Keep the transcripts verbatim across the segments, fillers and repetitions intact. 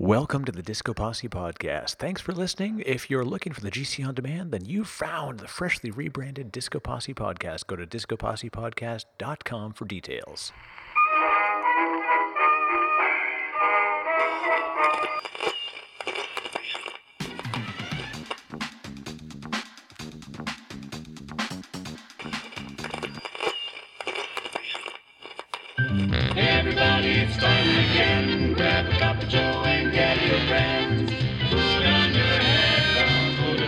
Welcome to the Disco Posse Podcast. Thanks for listening. If you're looking for the G C on demand, then you found the freshly rebranded Disco Posse Podcast. Go to disco posse podcast dot com for details. Everybody, it's time again. Grab a cup of joe and get your friends. Put on your headphones for the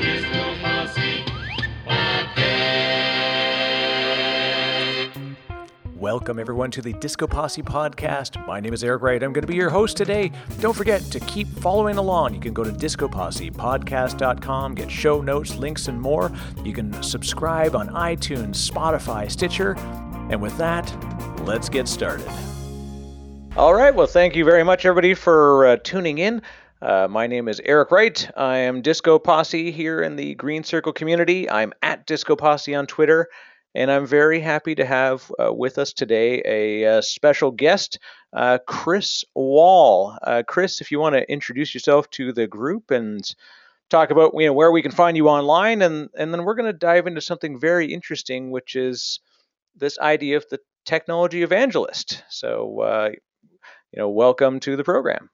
Disco Posse Podcast. Welcome, everyone, to the Disco Posse Podcast. My name is Eric Wright. I'm going to be your host today. Don't forget to keep following along. You can go to disco posse podcast dot com, get show notes, links, and more. You can subscribe on iTunes, Spotify, Stitcher. And with that, let's get started. All right. Well, thank you very much, everybody, for uh, tuning in. Uh, my name is Eric Wright. I am Disco Posse here in the Green Circle community. I'm at Disco Posse on Twitter, and I'm very happy to have uh, with us today a uh, special guest, uh, Chris Wall. Uh, Chris, if you want to introduce yourself to the group and talk about, you know, where we can find you online, and, and then we're going to dive into something very interesting, which is this idea of the technology evangelist. So, uh, you know, welcome to the program.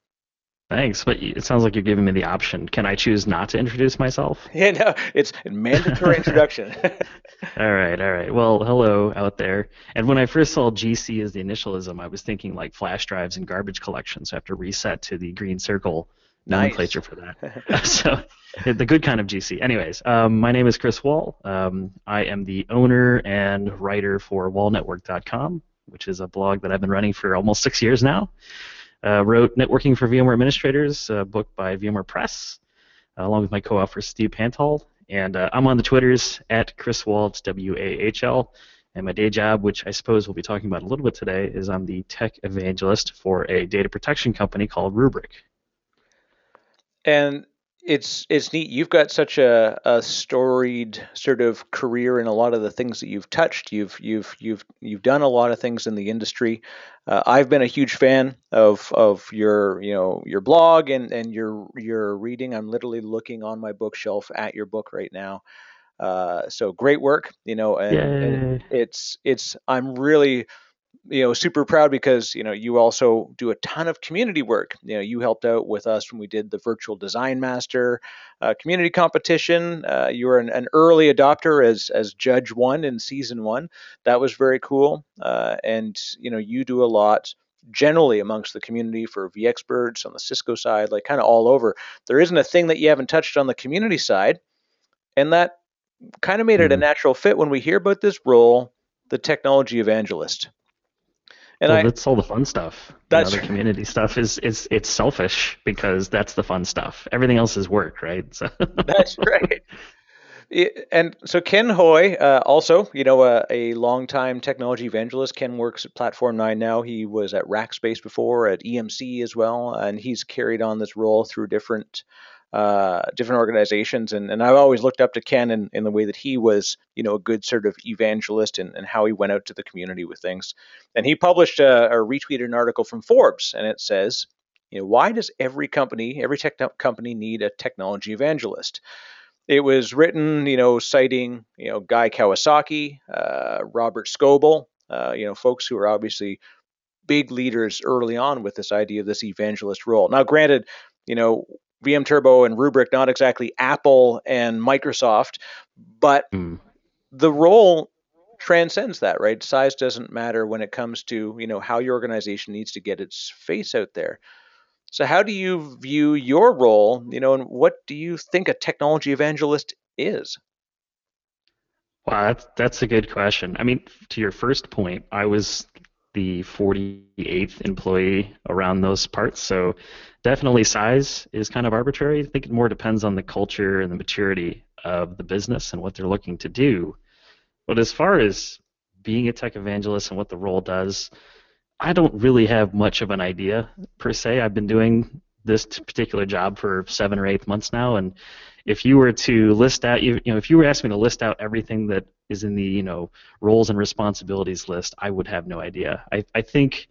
Thanks, but it sounds like you're giving me the option. Can I choose not to introduce myself? Yeah, no, it's a mandatory introduction. all right, all right. Well, hello out there. And when I first saw G C as the initialism, I was thinking like flash drives and garbage collections. I have to reset to the Green Circle nomenclature for that. So the good kind of G C. Anyways, um, my name is Chris Wall. Um, I am the owner and writer for wahl network dot com, which is a blog that I've been running for almost six years now. Uh, wrote Networking for VMware Administrators, a book by VMware Press, uh, along with my co-author Steve Pantol. And uh, I'm on the Twitters at Chris Wall, it's W A H L. And my day job, which I suppose we'll be talking about a little bit today, is I'm the tech evangelist for a data protection company called Rubrik. And it's it's neat. You've got such a, a storied sort of career in a lot of the things that you've touched. You've you've you've you've done a lot of things in the industry. Uh, I've been a huge fan of of your you know your blog and, and your your reading. I'm literally looking on my bookshelf at your book right now. Uh, so great work, you know. And, and it's it's I'm really. you know, super proud because, you know, you also do a ton of community work. You know, you helped out with us when we did the Virtual Design Master uh, community competition. Uh, you were an, an early adopter as as Judge One in Season One. That was very cool. Uh, and, you know, you do a lot generally amongst the community for vExperts on the Cisco side, like kind of all over. There isn't a thing that you haven't touched on the community side. And that kind of made mm-hmm. it a natural fit when we hear about this role, the technology evangelist. And well, I, that's all the fun stuff. That's you know, the community stuff is is it's selfish because that's the fun stuff. Everything else is work, right? So. That's right. And so Ken Hoy, uh, also, you know, a, a longtime technology evangelist. Ken works at Platform nine now. He was at Rackspace before, at E M C as well, and he's carried on this role through different uh, different organizations. And and I've always looked up to Ken in, in the way that he was, you know, a good sort of evangelist and, and how he went out to the community with things. And he published a, or retweeted an article from Forbes, and it says, you know, why does every company, every tech company need a technology evangelist? It was written, you know, citing, you know, Guy Kawasaki, uh, Robert Scoble, uh, you know, folks who are obviously big leaders early on with this idea of this evangelist role. Now, granted, you know, V M Turbo and Rubrik, not exactly Apple and Microsoft, but mm. the role transcends that, right? Size doesn't matter when it comes to, you know, how your organization needs to get its face out there. So how do you view your role, you know, and what do you think a technology evangelist is? Wow, that's, that's a good question. I mean, to your first point, I was the forty-eighth employee around those parts. So definitely size is kind of arbitrary. I think it more depends on the culture and the maturity of the business and what they're looking to do. But as far as being a tech evangelist and what the role does, I don't really have much of an idea per se. I've been doing this particular job for seven or eight months now, and if you were to list out, you know, if you were asking me to list out everything that is in the, you know, roles and responsibilities list, I would have no idea. I, I think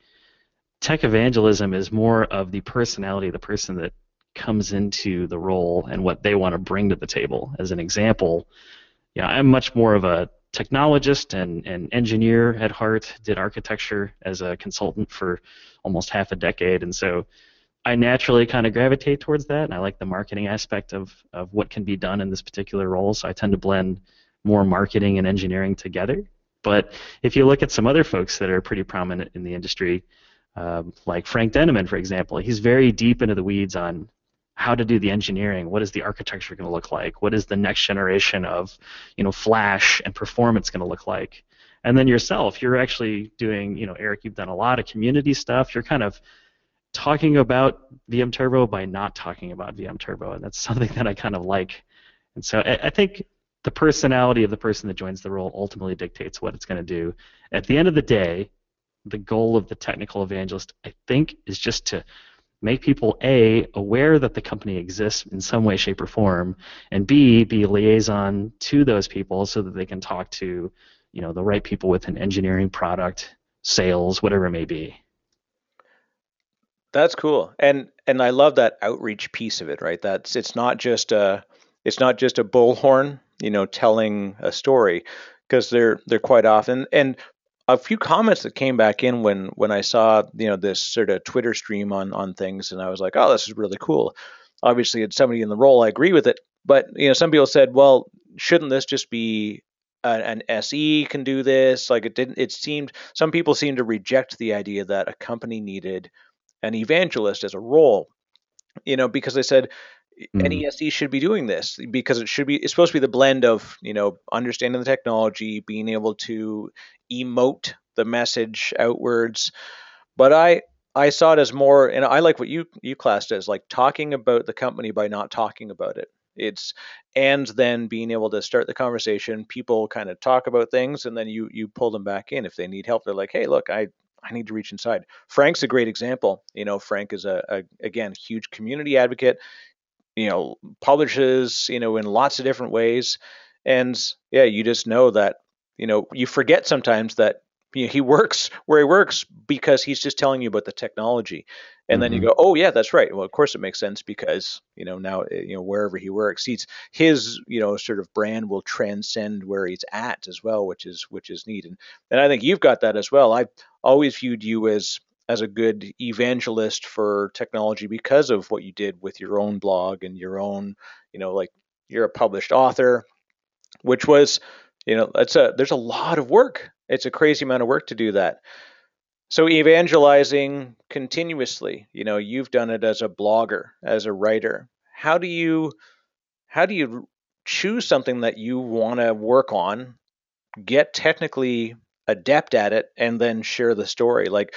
tech evangelism is more of the personality of the person that comes into the role and what they want to bring to the table. As an example, yeah, I'm much more of a technologist and, and engineer at heart, did architecture as a consultant for almost half a decade, and so I naturally kind of gravitate towards that, and I like the marketing aspect of, of what can be done in this particular role, so I tend to blend more marketing and engineering together. But if you look at some other folks that are pretty prominent in the industry, um, like Frank Denneman, for example, he's very deep into the weeds on how to do the engineering, what is the architecture going to look like, what is the next generation of, you know, flash and performance going to look like. And then yourself, you're actually doing, you know, Eric, you've done a lot of community stuff, you're kind of talking about V M Turbo by not talking about V M Turbo, and that's something that I kind of like. And so I, I think the personality of the person that joins the role ultimately dictates what it's going to do. At the end of the day, the goal of the technical evangelist, I think, is just to make people, A, aware that the company exists in some way, shape, or form, and B, be a liaison to those people so that they can talk to, you know, the right people within engineering, product, sales, whatever it may be. That's cool, and and I love that outreach piece of it, right? That's it's not just a it's not just a bullhorn, you know, telling a story, because they're they're quite often and. A few comments that came back in when when I saw, you know, this sort of Twitter stream on on things, and I was like, oh, this is really cool. Obviously, it's somebody in the role, I agree with it. But, you know, some people said, well, shouldn't this just be an, an S E can do this? Like, it didn't. It seemed some people seemed to reject the idea that a company needed an evangelist as a role, you know, because they said mm-hmm. any S E should be doing this, because it should be. It's supposed to be the blend of, you know, understanding the technology, being able to emote the message outwards, but I I saw it as more, and I like what you you classed as like talking about the company by not talking about it. It's and then being able to start the conversation. People kind of talk about things, and then you you pull them back in if they need help. They're like, hey, look, I I need to reach inside. Frank's a great example. You know, Frank is a, a again huge community advocate. You know, publishes, you know, in lots of different ways, and yeah, you just know that. You know, you forget sometimes that, you know, he works where he works because he's just telling you about the technology. And mm-hmm. then you go, oh, yeah, that's right. Well, of course it makes sense because, you know, now, you know, wherever he works, he's his, you know, sort of brand will transcend where he's at as well, which is which is neat. And, and I think you've got that as well. I've always viewed you as as a good evangelist for technology because of what you did with your own blog and your own, you know, like you're a published author, which was... You know, it's a, there's a lot of work. It's a crazy amount of work to do that. So evangelizing continuously, you know, you've done it as a blogger, as a writer. How do you, how do you choose something that you want to work on, get technically adept at it, and then share the story? Like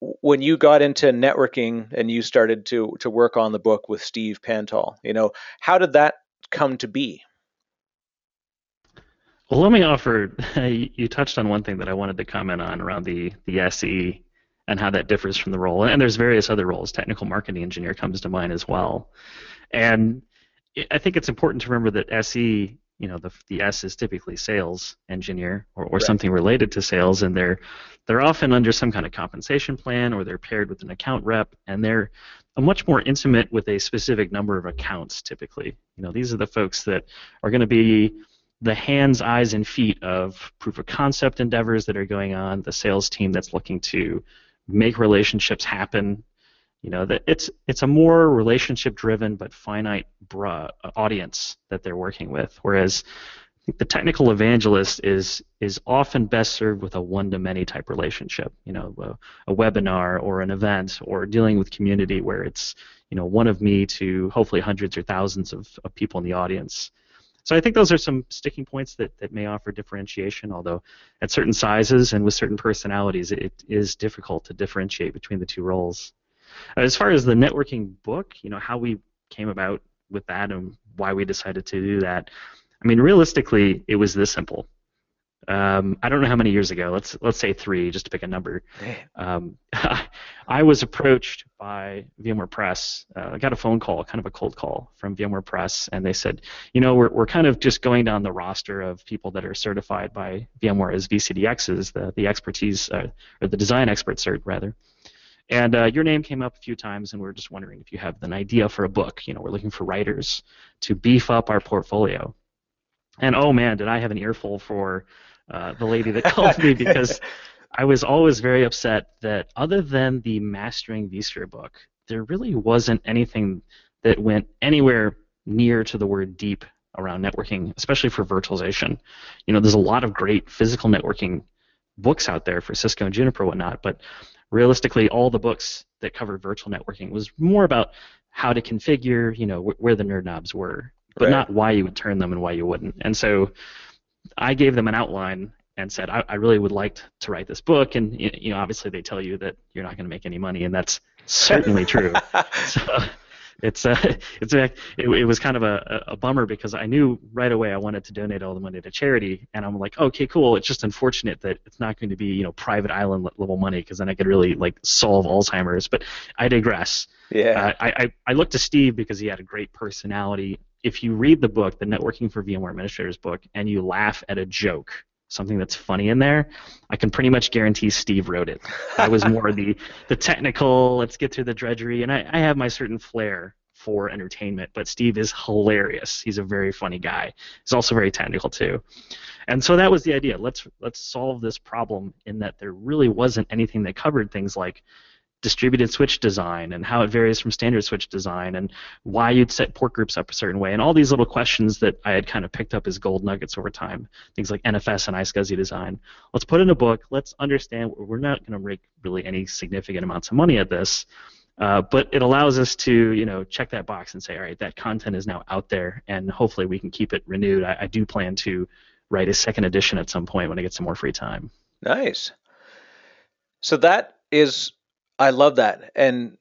when you got into networking and you started to to work on the book with Steve Pantol, you know, how did that come to be? Well, let me offer, you touched on one thing that I wanted to comment on around the, the S E and how that differs from the role. And there's various other roles. Technical marketing engineer comes to mind as well. And I think it's important to remember that S E, you know, the the S is typically sales engineer or, or right. something related to sales. And they're they're often under some kind of compensation plan or they're paired with an account rep. And they're much more intimate with a specific number of accounts typically. You know, these are the folks that are going to be the hands, eyes, and feet of proof of concept endeavors that are going on, the sales team that's looking to make relationships happen. You know, that it's it's a more relationship-driven but finite bra- audience that they're working with, whereas I think the technical evangelist is is often best served with a one-to-many type relationship, you know, a, a webinar or an event or dealing with community where it's, you know, one of me to hopefully hundreds or thousands of, of people in the audience. So I think those are some sticking points that, that may offer differentiation, although at certain sizes and with certain personalities, it, it is difficult to differentiate between the two roles. As far as the networking book, you know, how we came about with that and why we decided to do that, I mean, realistically, it was this simple. Um, I don't know how many years ago, let's let's say three, just to pick a number. Um, I was approached by VMware Press. Uh, I got a phone call, kind of a cold call from VMware Press, and they said, you know, we're we're kind of just going down the roster of people that are certified by VMware as V C D Xs, the the expertise uh, or the design expert cert rather, And uh, your name came up a few times, and we we're just wondering if you have an idea for a book. You know, we're looking for writers to beef up our portfolio. And oh man, did I have an earful for uh, the lady that called me, because I was always very upset that other than the Mastering vSphere book, there really wasn't anything that went anywhere near to the word deep around networking, especially for virtualization. You know, there's a lot of great physical networking books out there for Cisco and Juniper and whatnot, but realistically, all the books that covered virtual networking was more about how to configure, you know, wh- where the nerd knobs were, but right. not why you would turn them and why you wouldn't. And so I gave them an outline and said, I, I really would like to write this book. And, you know, obviously they tell you that you're not going to make any money, and that's certainly true. So it's uh, it's it, it was kind of a, a bummer, because I knew right away I wanted to donate all the money to charity, and I'm like, okay, cool. It's just unfortunate that it's not going to be, you know, private island level money, because then I could really like solve Alzheimer's. But I digress. Yeah. Uh, I, I I looked to Steve because he had a great personality. If you read the book, the Networking for VMware Administrators book, and you laugh at a joke, something that's funny in there, I can pretty much guarantee Steve wrote it. I was more the the technical, let's get through the drudgery, and I, I have my certain flair for entertainment, but Steve is hilarious. He's a very funny guy. He's also very technical too. And so that was the idea. Let's let's solve this problem, in that there really wasn't anything that covered things like distributed switch design and how it varies from standard switch design and why you'd set port groups up a certain way and all these little questions that I had kind of picked up as gold nuggets over time, things like N F S and iSCSI design. Let's put in a book. Let's understand we're not going to make really any significant amounts of money at this, uh, but it allows us to, you know, check that box and say, all right, that content is now out there, and hopefully we can keep it renewed. I, I do plan to write a second edition at some point when I get some more free time. Nice. So that is... I love that. And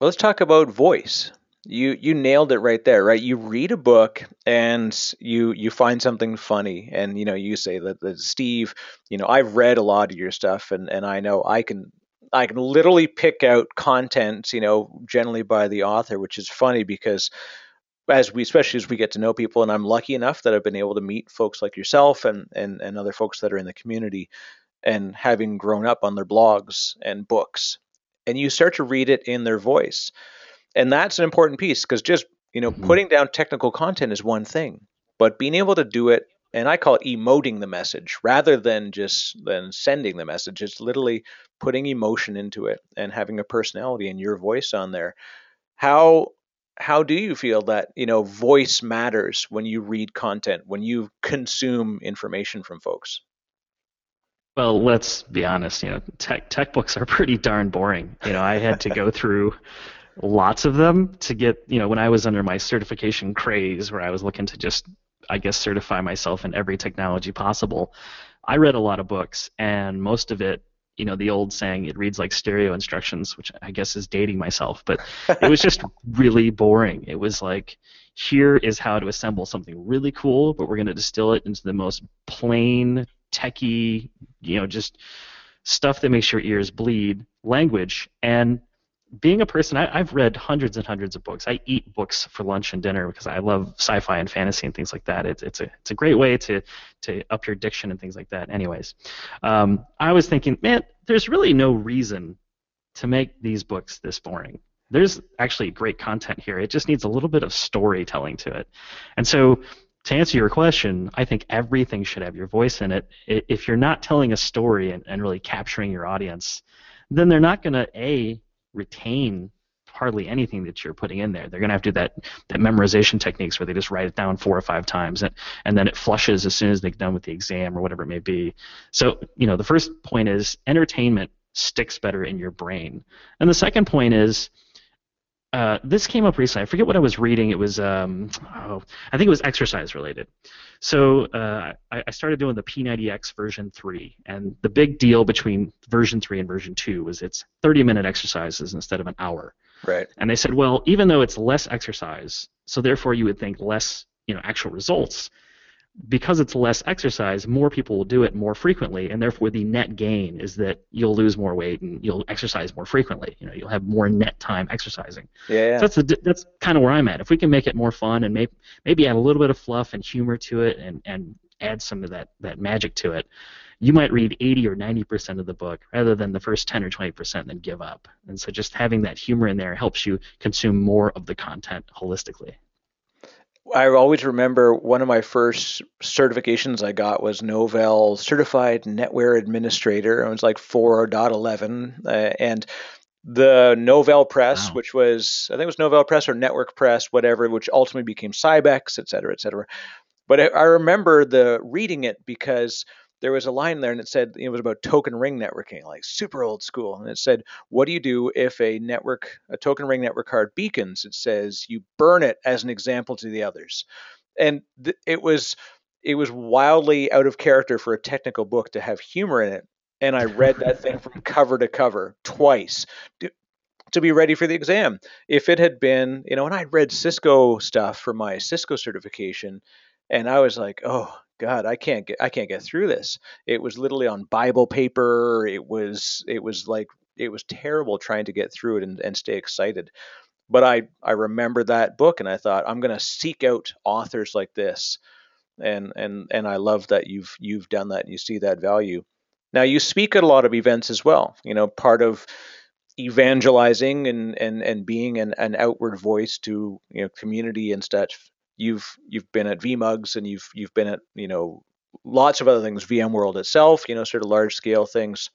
let's talk about voice. You you nailed it right there, right? You read a book and you you find something funny, and you know, you say that, that Steve, you know, I've read a lot of your stuff, and, and I know I can I can literally pick out content, you know, generally by the author, which is funny because as we especially as we get to know people, and I'm lucky enough that I've been able to meet folks like yourself and and, and other folks that are in the community and having grown up on their blogs and books. And you start to read it in their voice. And that's an important piece, because just, you know, mm-hmm. putting down technical content is one thing, but being able to do it, and I call it emoting the message rather than just than sending the message. It's literally putting emotion into it and having a personality and your voice on there. How how do you feel that, you know, voice matters when you read content, when you consume information from folks? Well, let's be honest, you know, tech tech books are pretty darn boring. You know, I had to go through lots of them to get, you know, when I was under my certification craze where I was looking to just, I guess, certify myself in every technology possible, I read a lot of books, and most of it, you know, the old saying, it reads like stereo instructions, which I guess is dating myself, but it was just really boring. It was like, here is how to assemble something really cool, but we're going to distill it into the most plain, techie, you know, just stuff that makes your ears bleed language. And being a person, I, I've read hundreds and hundreds of books. I eat books for lunch and dinner because I love sci-fi and fantasy and things like that. It's it's a it's a great way to to up your diction and things like that. Anyways, um, I was thinking, man, there's really no reason to make these books this boring. There's actually great content here. It just needs a little bit of storytelling to it. And so, to answer your question, I think everything should have your voice in it. If you're not telling a story and, and really capturing your audience, then they're not going to, A, retain hardly anything that you're putting in there. They're going to have to do that, that memorization techniques where they just write it down four or five times, and, and then it flushes as soon as they're done with the exam or whatever it may be. So, you know, the first point is entertainment sticks better in your brain. And the second point is, Uh, this came up recently. I forget what I was reading. It was, um, oh, I think it was exercise related. So uh, I, I started doing the P ninety X version three, and the big deal between version three and version two was it's thirty minute exercises instead of an hour. Right. And they said, well, even though it's less exercise, so therefore you would think less, you know, actual results, because it's less exercise, more people will do it more frequently, and therefore the net gain is that you'll lose more weight and you'll exercise more frequently. You know, you'll have more net time exercising. Yeah. yeah. So that's the, that's kind of where I'm at. If we can make it more fun and maybe maybe add a little bit of fluff and humor to it, and, and add some of that, that magic to it, you might read eighty or ninety percent of the book rather than the first ten or twenty percent and then give up. And so just having that humor in there helps you consume more of the content holistically. I always remember one of my first certifications I got was Novell Certified Netware Administrator. It was like four point eleven. Uh, and the Novell Press, wow. which was, I think it was Novell Press or Network Press, whatever, which ultimately became Cybex, et cetera, et cetera. But I, I remember the reading it because there was a line there and it said, it was about token ring networking, like super old school. And it said, what do you do if a network, a token ring network card beacons? It says you burn it as an example to the others. And th- it was, it was wildly out of character for a technical book to have humor in it. And I read that thing from cover to cover twice to, to be ready for the exam. If it had been, you know, and I read Cisco stuff for my Cisco certification, and I was like, oh God, I can't get, I can't get through this. It was literally on Bible paper. It was, it was like, it was terrible trying to get through it and, and stay excited. But I, I remember that book and I thought, I'm going to seek out authors like this. And, and, and I love that you've, you've done that and you see that value. Now you speak at a lot of events as well, you know, part of evangelizing and, and, and being an, an outward voice to, you know, community and stuff. You've you've been at V MUGS and you've you've been at, you know, lots of other things, VMworld itself, you know, sort of large scale things.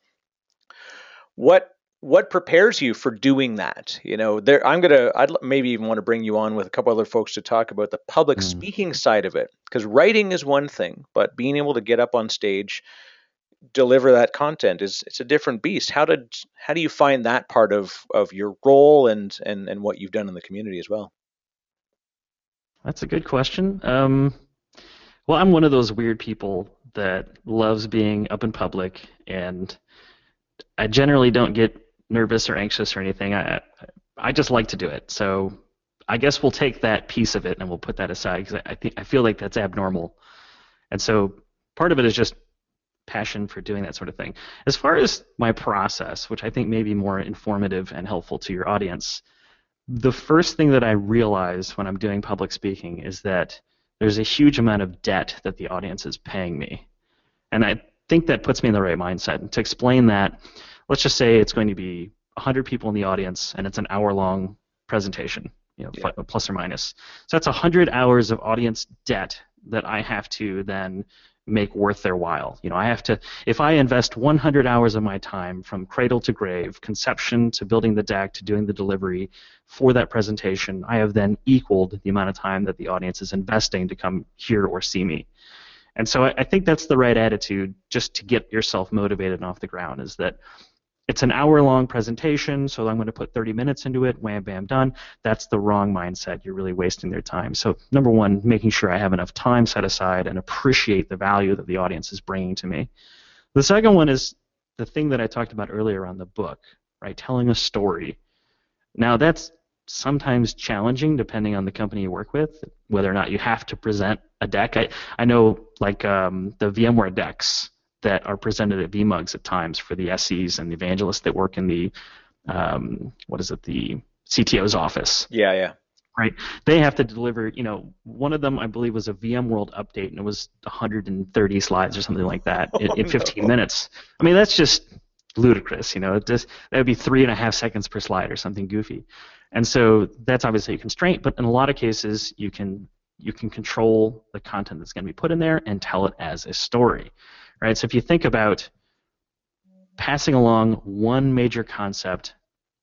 What what prepares you for doing that? You know, there I'm gonna I'd maybe even want to bring you on with a couple other folks to talk about the public mm. speaking side of it, because writing is one thing, but being able to get up on stage, deliver that content is it's a different beast. How did how do you find that part of of your role and and and what you've done in the community as well? That's a good question. Um, well, I'm one of those weird people that loves being up in public, and I generally don't get nervous or anxious or anything. I I just like to do it. So I guess we'll take that piece of it and we'll put that aside because I, I think I feel like that's abnormal. And so part of it is just passion for doing that sort of thing. As far as my process, which I think may be more informative and helpful to your audience, the first thing that I realize when I'm doing public speaking is that there's a huge amount of debt that the audience is paying me. And I think that puts me in the right mindset. And to explain that, let's just say it's going to be one hundred people in the audience and it's an hour-long presentation, you know, yeah. plus or minus. So that's one hundred hours of audience debt that I have to then make worth their while. You know, I have to, if I invest one hundred hours of my time from cradle to grave, conception to building the deck to doing the delivery for that presentation, I have then equaled the amount of time that the audience is investing to come hear or see me. And so I, I think that's the right attitude just to get yourself motivated and off the ground, is that it's an hour-long presentation, so I'm going to put thirty minutes into it, wham, bam, done. That's the wrong mindset. You're really wasting their time. So number one, making sure I have enough time set aside and appreciate the value that the audience is bringing to me. The second one is the thing that I talked about earlier on the book, right? Telling a story. Now, that's sometimes challenging depending on the company you work with, whether or not you have to present a deck. I, I know like um, the VMware decks that are presented at V MUGS at times for the S Es and the evangelists that work in the, um, what is it, the C T O's office. Yeah, yeah. Right? They have to deliver, you know, one of them I believe was a VMworld update, and it was one hundred thirty slides or something like that oh, in, in fifteen no. minutes. I mean, that's just ludicrous, you know. It just, that would be three and a half seconds per slide or something goofy. And so that's obviously a constraint, but in a lot of cases you can you can control the content that's going to be put in there and tell it as a story. Right, so if you think about passing along one major concept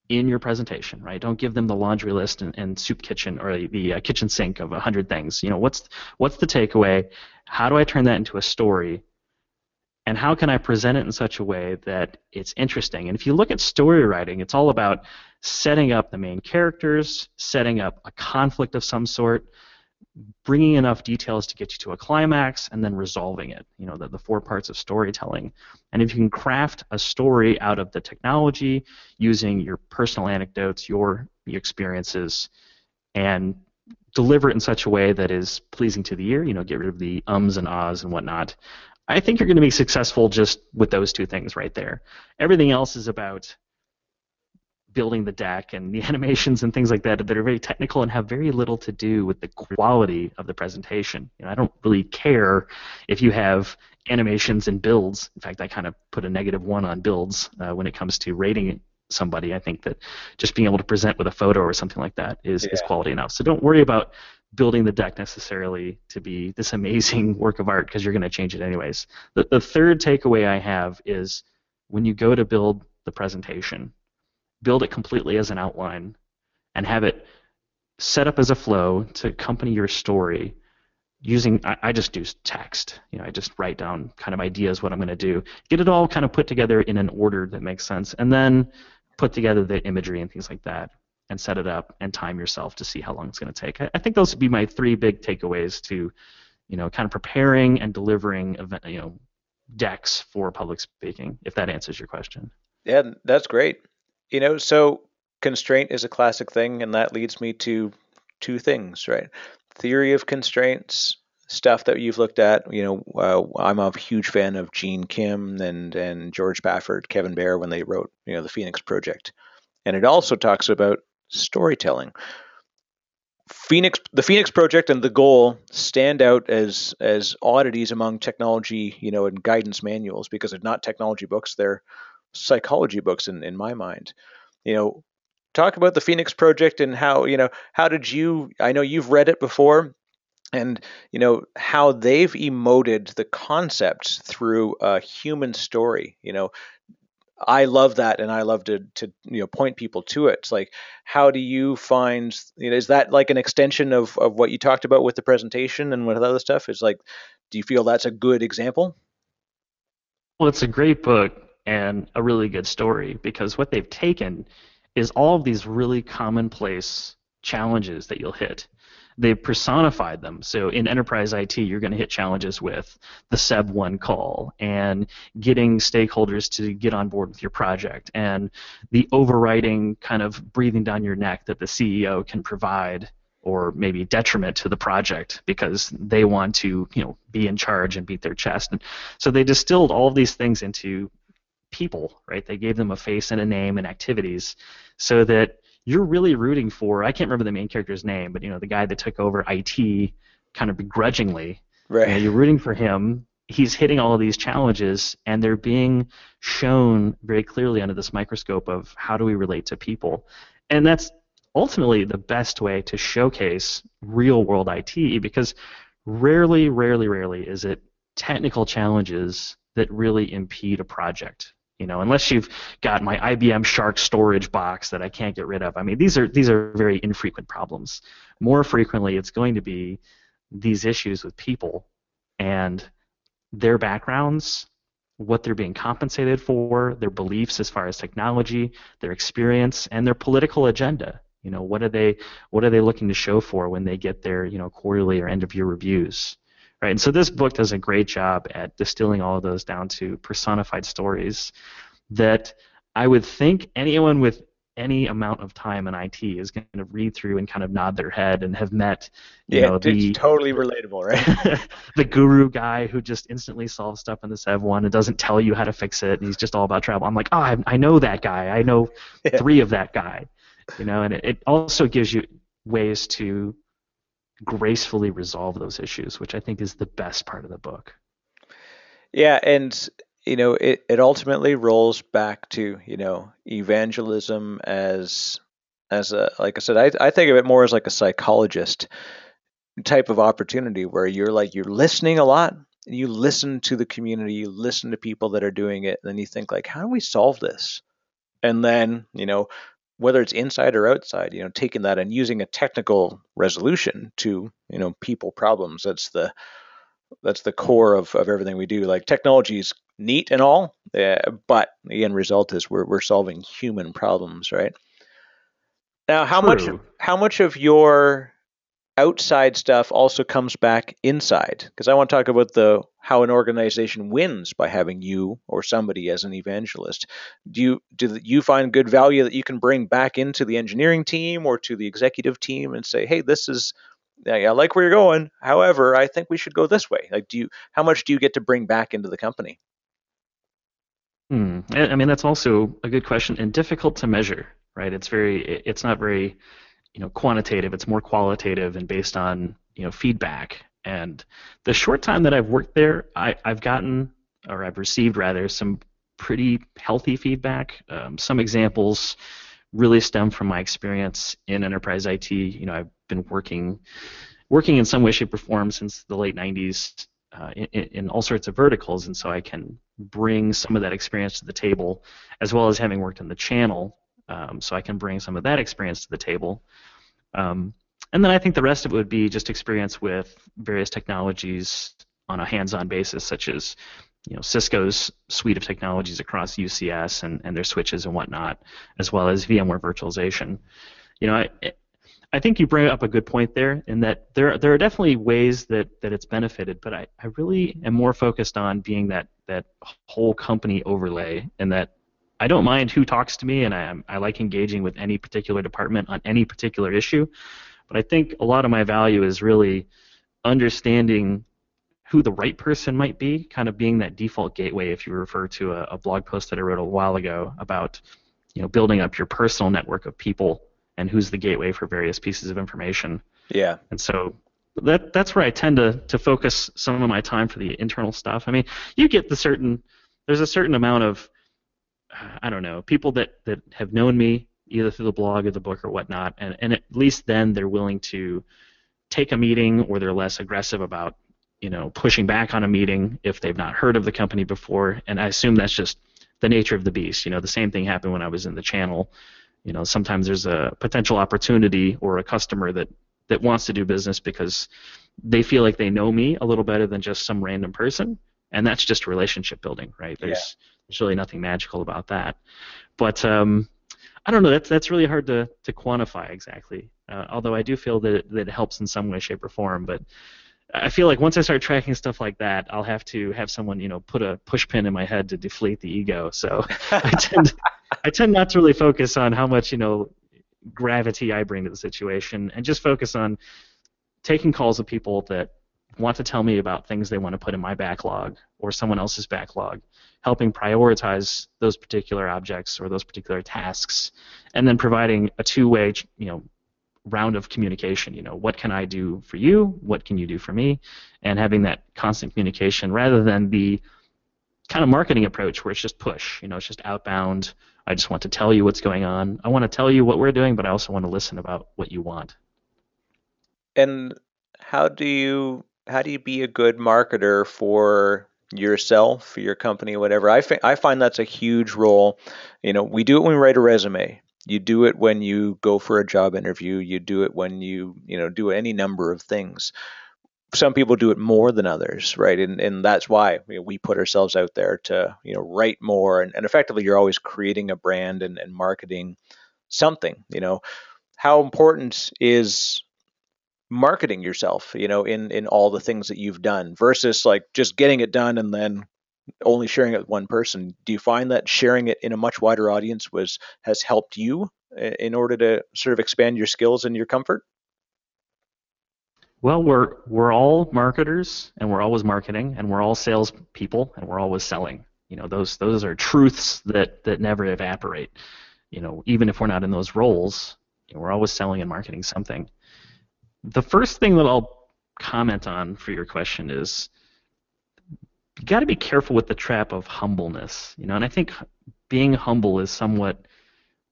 in your presentation, right? Don't give them the laundry list and, and soup kitchen or the uh, kitchen sink of a hundred things. You know, what's what's the takeaway? How do I turn that into a story? And how can I present it in such a way that it's interesting? And if you look at story writing, it's all about setting up the main characters, setting up a conflict of some sort, bringing enough details to get you to a climax, and then resolving it, you know, the, the four parts of storytelling. And if you can craft a story out of the technology using your personal anecdotes, your, your experiences, and deliver it in such a way that is pleasing to the ear, you know, get rid of the ums and ahs and whatnot, I think you're going to be successful just with those two things right there. Everything else is about building the deck and the animations and things like that that are very technical and have very little to do with the quality of the presentation. You know, I don't really care if you have animations and builds. In fact, I kind of put a negative one on builds uh, when it comes to rating somebody. I think that just being able to present with a photo or something like that is, yeah. is quality enough. So don't worry about building the deck necessarily to be this amazing work of art, because you're going to change it anyways. The, the third takeaway I have is when you go to build the presentation, build it completely as an outline and have it set up as a flow to accompany your story using, I, I just do text. You know, I just write down kind of ideas, what I'm going to do. Get it all kind of put together in an order that makes sense, and then put together the imagery and things like that, and set it up and time yourself to see how long it's going to take. I, I think those would be my three big takeaways to, you know, kind of preparing and delivering event, you know, decks for public speaking, if that answers your question. Yeah, that's great. You know, so constraint is a classic thing, and that leads me to two things, right? Theory of constraints, stuff that you've looked at. You know, uh, I'm a huge fan of Gene Kim and and George Baffert, Kevin Baer, when they wrote, you know, The Phoenix Project. And it also talks about storytelling. Phoenix, the Phoenix Project and The Goal stand out as as oddities among technology, you know, and guidance manuals, because they're not technology books, they're psychology books in, in my mind. You know, talk about The Phoenix Project and how, you know, how did you, I know you've read it before, and, you know, how they've emoted the concept through a human story. You know, I love that, and I love to, to you know, point people to it. It's like, how do you find, you know, is that like an extension of, of what you talked about with the presentation and with other stuff? It's like, do you feel that's a good example? Well, it's a great book and a really good story, because what they've taken is all of these really commonplace challenges that you'll hit. They've personified them. So in enterprise I T, you're going to hit challenges with the S E B one call and getting stakeholders to get on board with your project, and the overriding kind of breathing down your neck that the C E O can provide, or maybe detriment to the project because they want to, you know, be in charge and beat their chest. And so they distilled all of these things into people, right? They gave them a face and a name and activities, so that you're really rooting for, I can't remember the main character's name, but, you know, the guy that took over I T kind of begrudgingly. Right. You know, you're rooting for him. He's hitting all of these challenges, and they're being shown very clearly under this microscope of how do we relate to people. And that's ultimately the best way to showcase real-world I T, because rarely, rarely, rarely is it technical challenges that really impede a project. You know, unless you've got my I B M Shark storage box that I can't get rid of. I mean, these are these are very infrequent problems. More frequently, it's going to be these issues with people and their backgrounds, what they're being compensated for, their beliefs as far as technology, their experience, and their political agenda. You know, what are they what are they looking to show for when they get their, you know, quarterly or end of year reviews? Right, and so this book does a great job at distilling all of those down to personified stories that I would think anyone with any amount of time in I T is going to read through and kind of nod their head and have met, you yeah, know, the... It's totally relatable, right? The guru guy who just instantly solves stuff in the S E V one and doesn't tell you how to fix it, and he's just all about travel. I'm like, oh, I, I know that guy. I know yeah. three of that guy. You know, and it, it also gives you ways to gracefully resolve those issues, which I think is the best part of the book. Yeah, and you know, it, it ultimately rolls back to, you know, evangelism as as a, like I said, I I think of it more as like a psychologist type of opportunity, where you're like you're listening a lot, and you listen to the community, you listen to people that are doing it, and then you think like, how do we solve this? And then, you know, whether it's inside or outside, you know, taking that and using a technical resolution to, you know, people problems. That's the that's the core of, of everything we do. Like, technology is neat and all, uh, but the end result is we're we're solving human problems, right? Now, how True. much how much of your outside stuff also comes back inside? Because I want to talk about the how an organization wins by having you or somebody as an evangelist. Do you do you find good value that you can bring back into the engineering team or to the executive team and say, hey, this is, I like where you're going. However, I think we should go this way. Like, do you, how much do you get to bring back into the company? Hmm. I mean, that's also a good question and difficult to measure, right? It's very, it's not very, you know, quantitative. It's more qualitative and based on, you know, feedback And the short time that I've worked there, I, I've gotten, or I've received rather, some pretty healthy feedback. Um, some examples really stem from my experience in enterprise I T. You know, I've been working, working in some way, shape, or form since the late nineties uh, in, in all sorts of verticals, and so I can bring some of that experience to the table, as well as having worked in the channel, um, so I can bring some of that experience to the table. Um, And then I think the rest of it would be just experience with various technologies on a hands-on basis, such as, you know, Cisco's suite of technologies across U C S and, and their switches and whatnot, as well as VMware virtualization. You know, I I think you bring up a good point there, in that there there are definitely ways that, that it's benefited, but I, I really am more focused on being that that whole company overlay, and that I don't mind who talks to me, and I I like engaging with any particular department on any particular issue. But I think a lot of my value is really understanding who the right person might be, kind of being that default gateway. If you refer to a, a blog post that I wrote a while ago about, you know, building up your personal network of people and who's the gateway for various pieces of information. Yeah. And so that that's where I tend to to focus some of my time for the internal stuff. I mean, you get the certain there's a certain amount of I don't know, people that that have known me, either through the blog or the book or whatnot, and, and at least then they're willing to take a meeting, or they're less aggressive about, you know, pushing back on a meeting if they've not heard of the company before. And I assume that's just the nature of the beast. You know, the same thing happened when I was in the channel. You know, sometimes there's a potential opportunity or a customer that, that wants to do business because they feel like they know me a little better than just some random person, and that's just relationship building, right? There's, yeah. there's really nothing magical about that. But, um, I don't know. That's that's really hard to, to quantify exactly. Uh, although I do feel that it, that it helps in some way, shape, or form. But I feel like once I start tracking stuff like that, I'll have to have someone, you know, put a push pin in my head to deflate the ego. So I tend I tend not to really focus on how much, you know, gravity I bring to the situation, and just focus on taking calls of people that want to tell me about things they want to put in my backlog or someone else's backlog, helping prioritize those particular objects or those particular tasks, and then providing a two-way, you know, round of communication. You know, what can I do for you? What can you do for me? And having that constant communication, rather than the kind of marketing approach where it's just push. You know, it's just outbound. I just want to tell you what's going on. I want to tell you what we're doing, but I also want to listen about what you want. And how do you how do you be a good marketer for yourself, for your company, whatever? I, fi- I find that's a huge role. You know, we do it when we write a resume. You do it when you go for a job interview. You do it when you, you know, do any number of things. Some people do it more than others, right? And and that's why, you know, we put ourselves out there to, you know, write more. And, and effectively, you're always creating a brand and, and marketing something. You know, how important is marketing yourself, you know, in, in all the things that you've done, versus like just getting it done and then only sharing it with one person? Do you find that sharing it in a much wider audience was has helped you in order to sort of expand your skills and your comfort? Well, we're we're all marketers, and we're always marketing, and we're all sales people, and we're always selling. You know, those those are truths that that never evaporate. You know, even if we're not in those roles, you know, we're always selling and marketing something. The first thing that I'll comment on for your question is, you got to be careful with the trap of humbleness, you know. And I think being humble is somewhat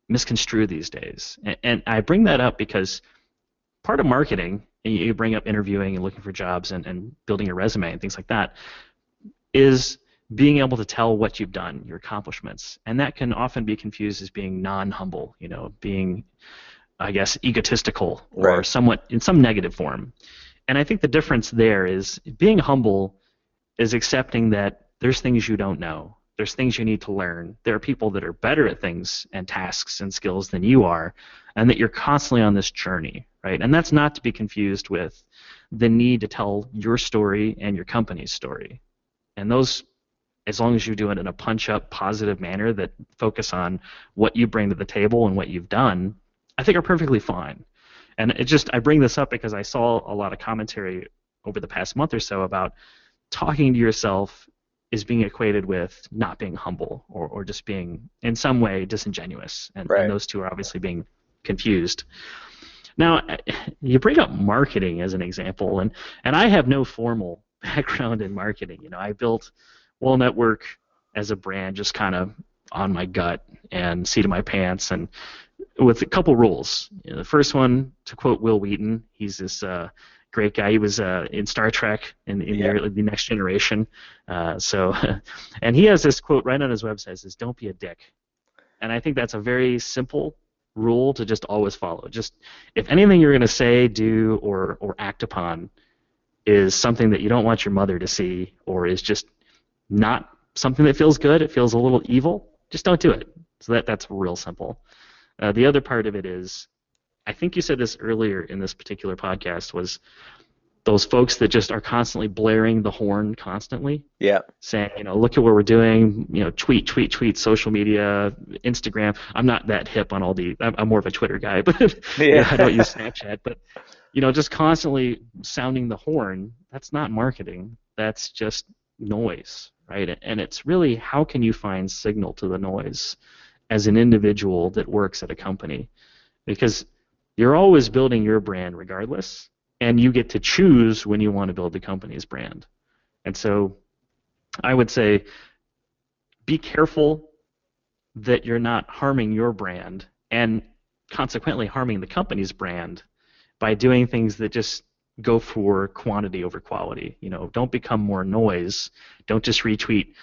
misconstrued these days. And, and I bring that up because part of marketing, and you bring up interviewing and looking for jobs and, and building your resume and things like that, is being able to tell what you've done, your accomplishments. And that can often be confused as being non-humble, you know, being, I guess, egotistical or right. somewhat in some negative form. And I think the difference there is being humble is accepting that there's things you don't know. There's things you need to learn. There are people that are better at things and tasks and skills than you are, and that you're constantly on this journey, right? And that's not to be confused with the need to tell your story and your company's story. And those, as long as you do it in a punch-up, positive manner that focus on what you bring to the table and what you've done, I think are perfectly fine. And it just, I bring this up because I saw a lot of commentary over the past month or so about talking to yourself is being equated with not being humble, or, or just being in some way disingenuous. And, right. and those two are obviously being confused. Now, you bring up marketing as an example, and, and I have no formal background in marketing. You know, I built Wahl Network as a brand just kind of on my gut and seat of my pants, and with a couple rules. You know, the first one, to quote Will Wheaton, he's this uh, great guy. He was uh, in Star Trek in, in yeah. the, the Next Generation. Uh, so, and he has this quote right on his website, says, "Don't be a dick." And I think that's a very simple rule to just always follow. Just if anything you're going to say, do, or or act upon is something that you don't want your mother to see, or is just not something that feels good, it feels a little evil, just don't do it. So that that's real simple. Uh, the other part of it is, I think you said this earlier in this particular podcast, was those folks that just are constantly blaring the horn constantly. Yeah. Saying, you know, look at what we're doing, you know, tweet, tweet, tweet, social media, Instagram. I'm not that hip on all the, I'm, I'm more of a Twitter guy, but yeah. you know, I don't use Snapchat. But, you know, just constantly sounding the horn, that's not marketing. That's just noise, right? And it's really, how can you find signal to the noise as an individual that works at a company? Because you're always building your brand regardless, and you get to choose when you want to build the company's brand. And so I would say be careful that you're not harming your brand and consequently harming the company's brand by doing things that just go for quantity over quality. You know, don't become more noise. Don't just retweet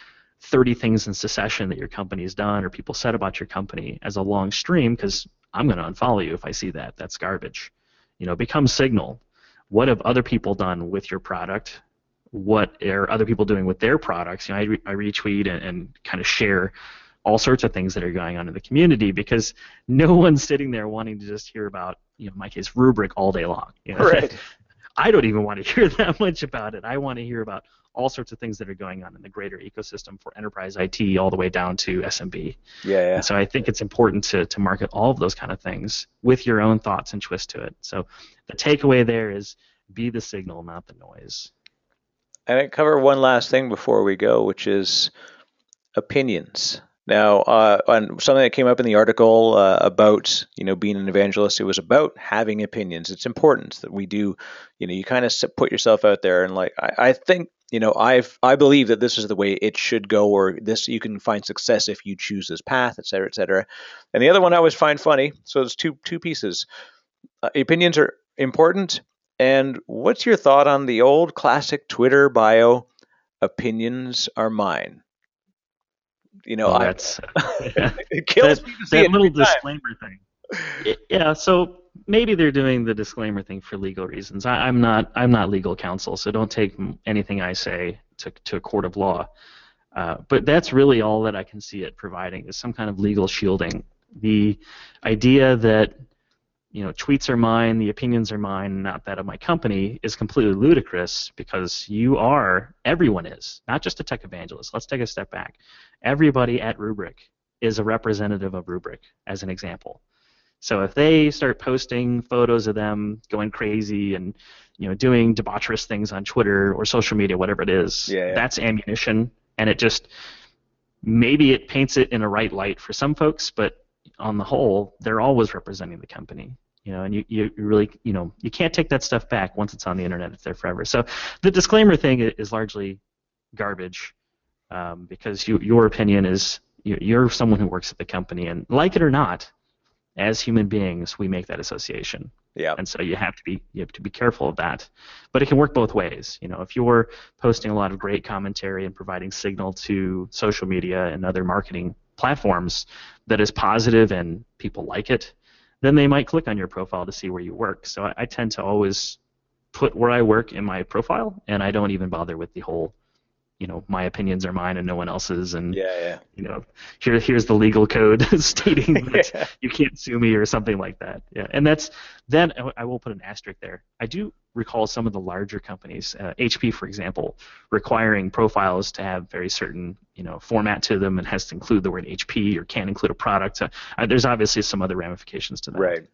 thirty things in succession that your company's done or people said about your company as a long stream, because I'm going to unfollow you if I see that. That's garbage. You know, become signal. What have other people done with your product? What are other people doing with their products? You know, I, re- I retweet and, and kind of share all sorts of things that are going on in the community, because no one's sitting there wanting to just hear about, you know, in my case, Rubrik all day long. You know? Right. I don't even want to hear that much about it. I want to hear about all sorts of things that are going on in the greater ecosystem for enterprise I T all the way down to S M B. Yeah. yeah. And so I think it's important to to market all of those kind of things with your own thoughts and twist to it. So the takeaway there is be the signal, not the noise. And I cover one last thing before we go, which is opinions. Now, uh, on something that came up in the article uh, about, you know, being an evangelist, it was about having opinions. It's important that we do, you know, you kind of put yourself out there and like, I, I think, you know, I've, I believe that this is the way it should go, or this, you can find success if you choose this path, et cetera, et cetera. And the other one I always find funny. So it's two, two pieces. Uh, opinions are important. And what's your thought on the old classic Twitter bio, opinions are mine? You know, oh, I, that's, yeah. It kills that, me to see that little disclaimer time. Thing. Yeah, so maybe they're doing the disclaimer thing for legal reasons. I, I'm not, I'm not legal counsel, so don't take anything I say to to a court of law. Uh, but that's really all that I can see it providing is some kind of legal shielding. The idea that, you know, tweets are mine, the opinions are mine, not that of my company, is completely ludicrous, because you are, everyone is, not just a tech evangelist. Let's take a step back. Everybody at Rubrik is a representative of Rubrik, as an example. So if they start posting photos of them going crazy and, you know, doing debaucherous things on Twitter or social media, whatever it is, yeah, yeah. that's ammunition, and it just, maybe it paints it in a right light for some folks, but on the whole, they're always representing the company. You know, and you, you really, you know, you can't take that stuff back. Once it's on the internet, it's there forever. So the disclaimer thing is largely garbage, um, because you, your opinion is, you're someone who works at the company, and like it or not, as human beings, we make that association. Yeah. And so you have to be, you have to be careful of that. But it can work both ways. You know, if you're posting a lot of great commentary and providing signal to social media and other marketing platforms that is positive and people like it, then they might click on your profile to see where you work. So I, I tend to always put where I work in my profile, and I don't even bother with the whole, you know, my opinions are mine and no one else's, and yeah, yeah. you know, here here's the legal code stating that yeah. you can't sue me or something like that. Yeah, and that's then I will put an asterisk there. I do recall some of the larger companies, uh, H P for example, requiring profiles to have very certain, you know, format to them, and has to include the word H P or can include a product. Uh, there's obviously some other ramifications to that. Right.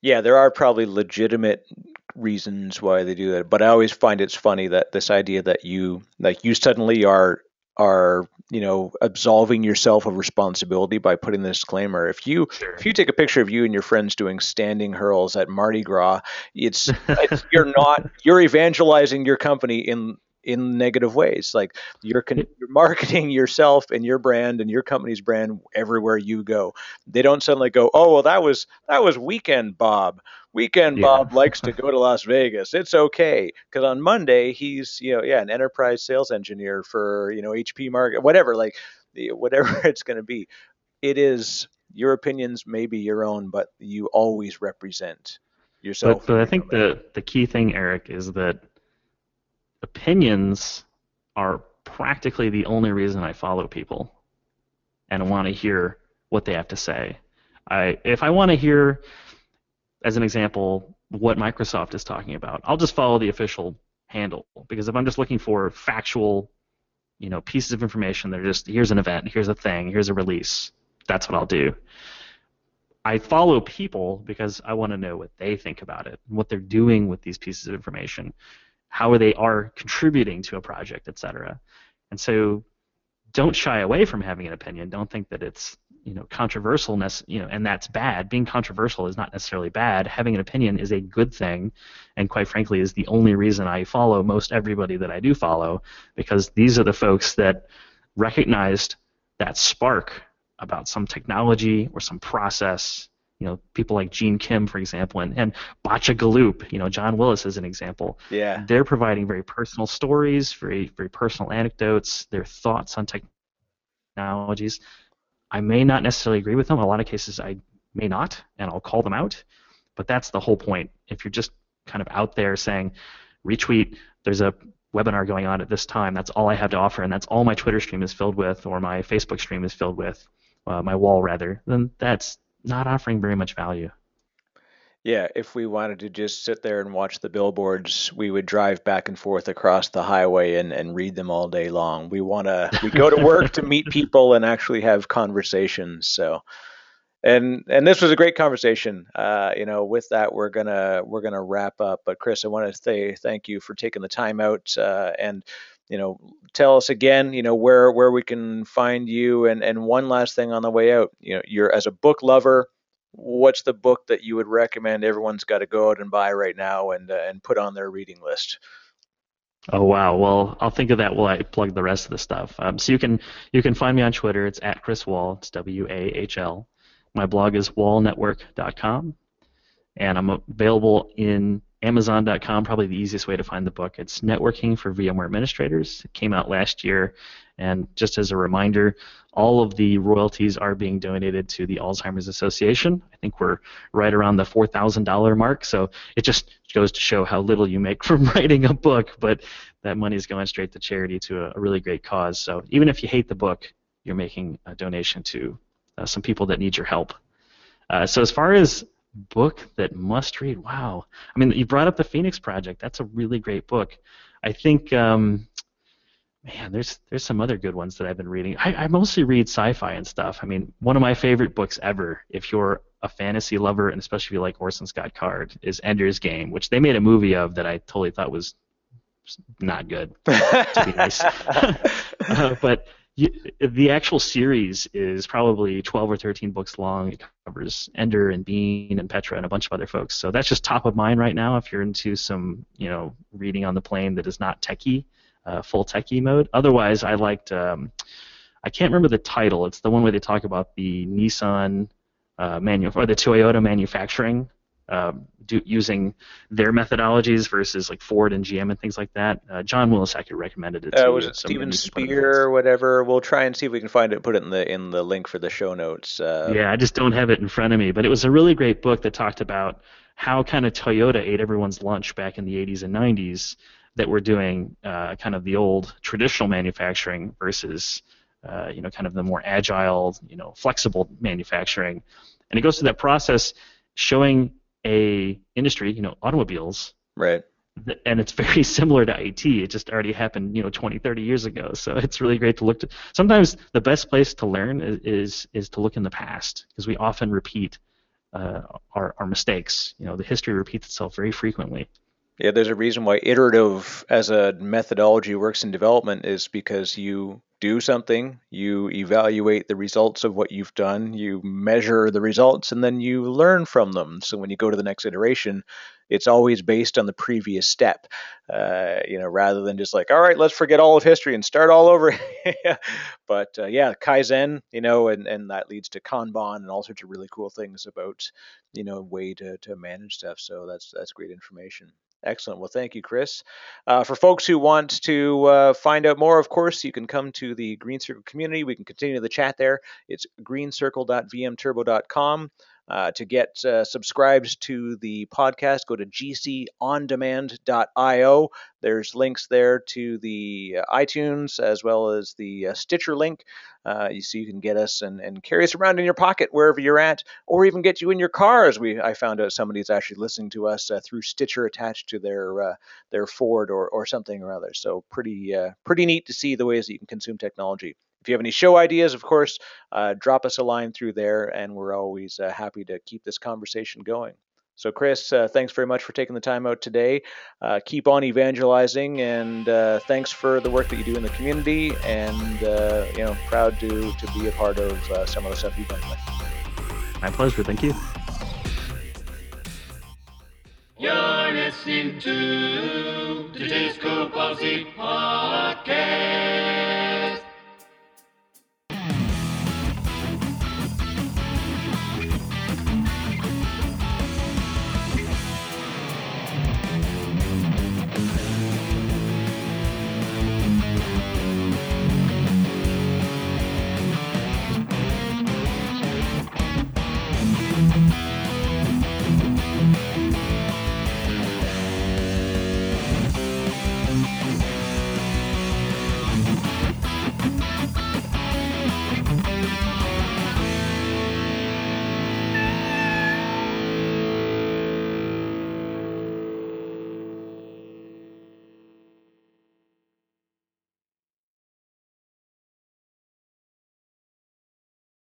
Yeah, there are probably legitimate reasons why they do that, but I always find it's funny that this idea that you, like, you suddenly are are, you know, absolving yourself of responsibility by putting the disclaimer. If you sure. if you take a picture of you and your friends doing standing hurls at Mardi Gras, it's, it's you're not you're evangelizing your company in in negative ways. Like you're con- you're marketing yourself and your brand and your company's brand everywhere you go. They don't suddenly go, oh well, that was that was Weekend Bob. Weekend yeah. Bob likes to go to Las Vegas. It's okay, because on Monday he's, you know, yeah, an enterprise sales engineer for, you know, H P market, whatever, like whatever it's going to be. It is your opinions may be your own, but you always represent yourself. But, but I think the, the key thing, Eric, is that opinions are practically the only reason I follow people and want to hear what they have to say. I if I want to hear, as an example, what Microsoft is talking about, I'll just follow the official handle, because if I'm just looking for factual, you know, pieces of information, they're just, here's an event, here's a thing, here's a release, that's what I'll do. I follow people because I want to know what they think about it, what they're doing with these pieces of information, how they are contributing to a project, et cetera. And so don't shy away from having an opinion. Don't think that it's, you know, controversialness, you know, and that's bad. Being controversial is not necessarily bad. Having an opinion is a good thing, and quite frankly is the only reason I follow most everybody that I do follow, because these are the folks that recognized that spark about some technology or some process. You know, people like Gene Kim, for example, and, and Bacha Galoop, you know, John Willis is an example. Yeah. They're providing very personal stories, very, very personal anecdotes, their thoughts on technologies. I may not necessarily agree with them. In a lot of cases, I may not, and I'll call them out. But that's the whole point. If you're just kind of out there saying, retweet, there's a webinar going on at this time, that's all I have to offer, and that's all my Twitter stream is filled with, or my Facebook stream is filled with, uh, my wall rather, then that's not offering very much value. Yeah, if we wanted to just sit there and watch the billboards, we would drive back and forth across the highway and, and read them all day long. We want to, we go to work to meet people and actually have conversations. So, and and this was a great conversation. Uh, you know, with that, we're gonna we're gonna wrap up. But Chris, I want to say thank you for taking the time out uh, and. You know, tell us again, you know, where, where we can find you. And, and one last thing on the way out, you know, you're as a book lover, what's the book that you would recommend everyone's got to go out and buy right now and, uh, and put on their reading list? Oh, wow. Well, I'll think of that while I plug the rest of the stuff. Um, so you can, you can find me on Twitter. It's at Chris Wall. It's W A H L. My blog is wahl network dot com, and I'm available in amazon dot com, probably the easiest way to find the book. It's Networking for VMware Administrators. It came out last year, and just as a reminder, all of the royalties are being donated to the Alzheimer's Association. I think we're right around the four thousand dollars mark, so it just goes to show how little you make from writing a book, but that money is going straight to charity to a, a really great cause. So even if you hate the book, you're making a donation to uh, some people that need your help. Uh, so as far as book that must read, wow. I mean, you brought up The Phoenix Project. That's a really great book. I think, um, man, there's there's some other good ones that I've been reading. I, I mostly read sci-fi and stuff. I mean, one of my favorite books ever, if you're a fantasy lover, and especially if you like Orson Scott Card, is Ender's Game, which they made a movie of that I totally thought was not good, to be nice. uh, but You, the actual series is probably twelve or thirteen books long. It covers Ender and Bean and Petra and a bunch of other folks. So that's just top of mind right now if you're into some, you know, reading on the plane that is not techie, uh, full techie mode. Otherwise, I liked, um, I can't remember the title. It's the one where they talk about the Nissan uh, manu- or the Toyota manufacturing, uh, do, using their methodologies versus like Ford and G M and things like that. Uh, John Willis actually recommended it. Uh, to was it Steven Spear or whatever? We'll try and see if we can find it, put it in the in the link for the show notes. Uh, yeah, I just don't have it in front of me, but it was a really great book that talked about how kind of Toyota ate everyone's lunch back in the eighties and nineties that were doing uh, kind of the old traditional manufacturing versus uh, you know, kind of the more agile, you know, flexible manufacturing. And it goes through that process showing a industry, you know, automobiles, right? Th- and it's very similar to I T. It just already happened, you know, twenty, thirty years ago. So it's really great to look to. Sometimes the best place to learn is is, is to look in the past, because we often repeat uh, our our mistakes. You know, the history repeats itself very frequently. Yeah, there's a reason why iterative as a methodology works in development is because you do something, you evaluate the results of what you've done, you measure the results, and then you learn from them. So when you go to the next iteration, it's always based on the previous step, uh, you know, rather than just like, all right, let's forget all of history and start all over. But uh, yeah, Kaizen, you know, and, and that leads to Kanban and all sorts of really cool things about, you know, way to, to manage stuff. So that's that's great information. Excellent. Well, thank you, Chris. Uh, for folks who want to uh, find out more, of course, you can come to the Green Circle community. We can continue the chat there. It's green circle dot v m turbo dot com. Uh, to get uh, subscribed to the podcast, go to g c on demand dot i o. There's links there to the uh, iTunes as well as the uh, Stitcher link. Uh, you see, you can get us and, and carry us around in your pocket wherever you're at, or even get you in your car. As we, I found out somebody's actually listening to us uh, through Stitcher attached to their uh, their Ford or or something or other. So pretty uh, pretty neat to see the ways that you can consume technology. If you have any show ideas, of course, uh, drop us a line through there, and we're always uh, happy to keep this conversation going. So, Chris, uh, thanks very much for taking the time out today. Uh, keep on evangelizing, and uh, thanks for the work that you do in the community, and uh, you know, proud to to be a part of uh, some of the stuff you've done with. My pleasure. Thank you. You're listening to the Disco Posse Podcast.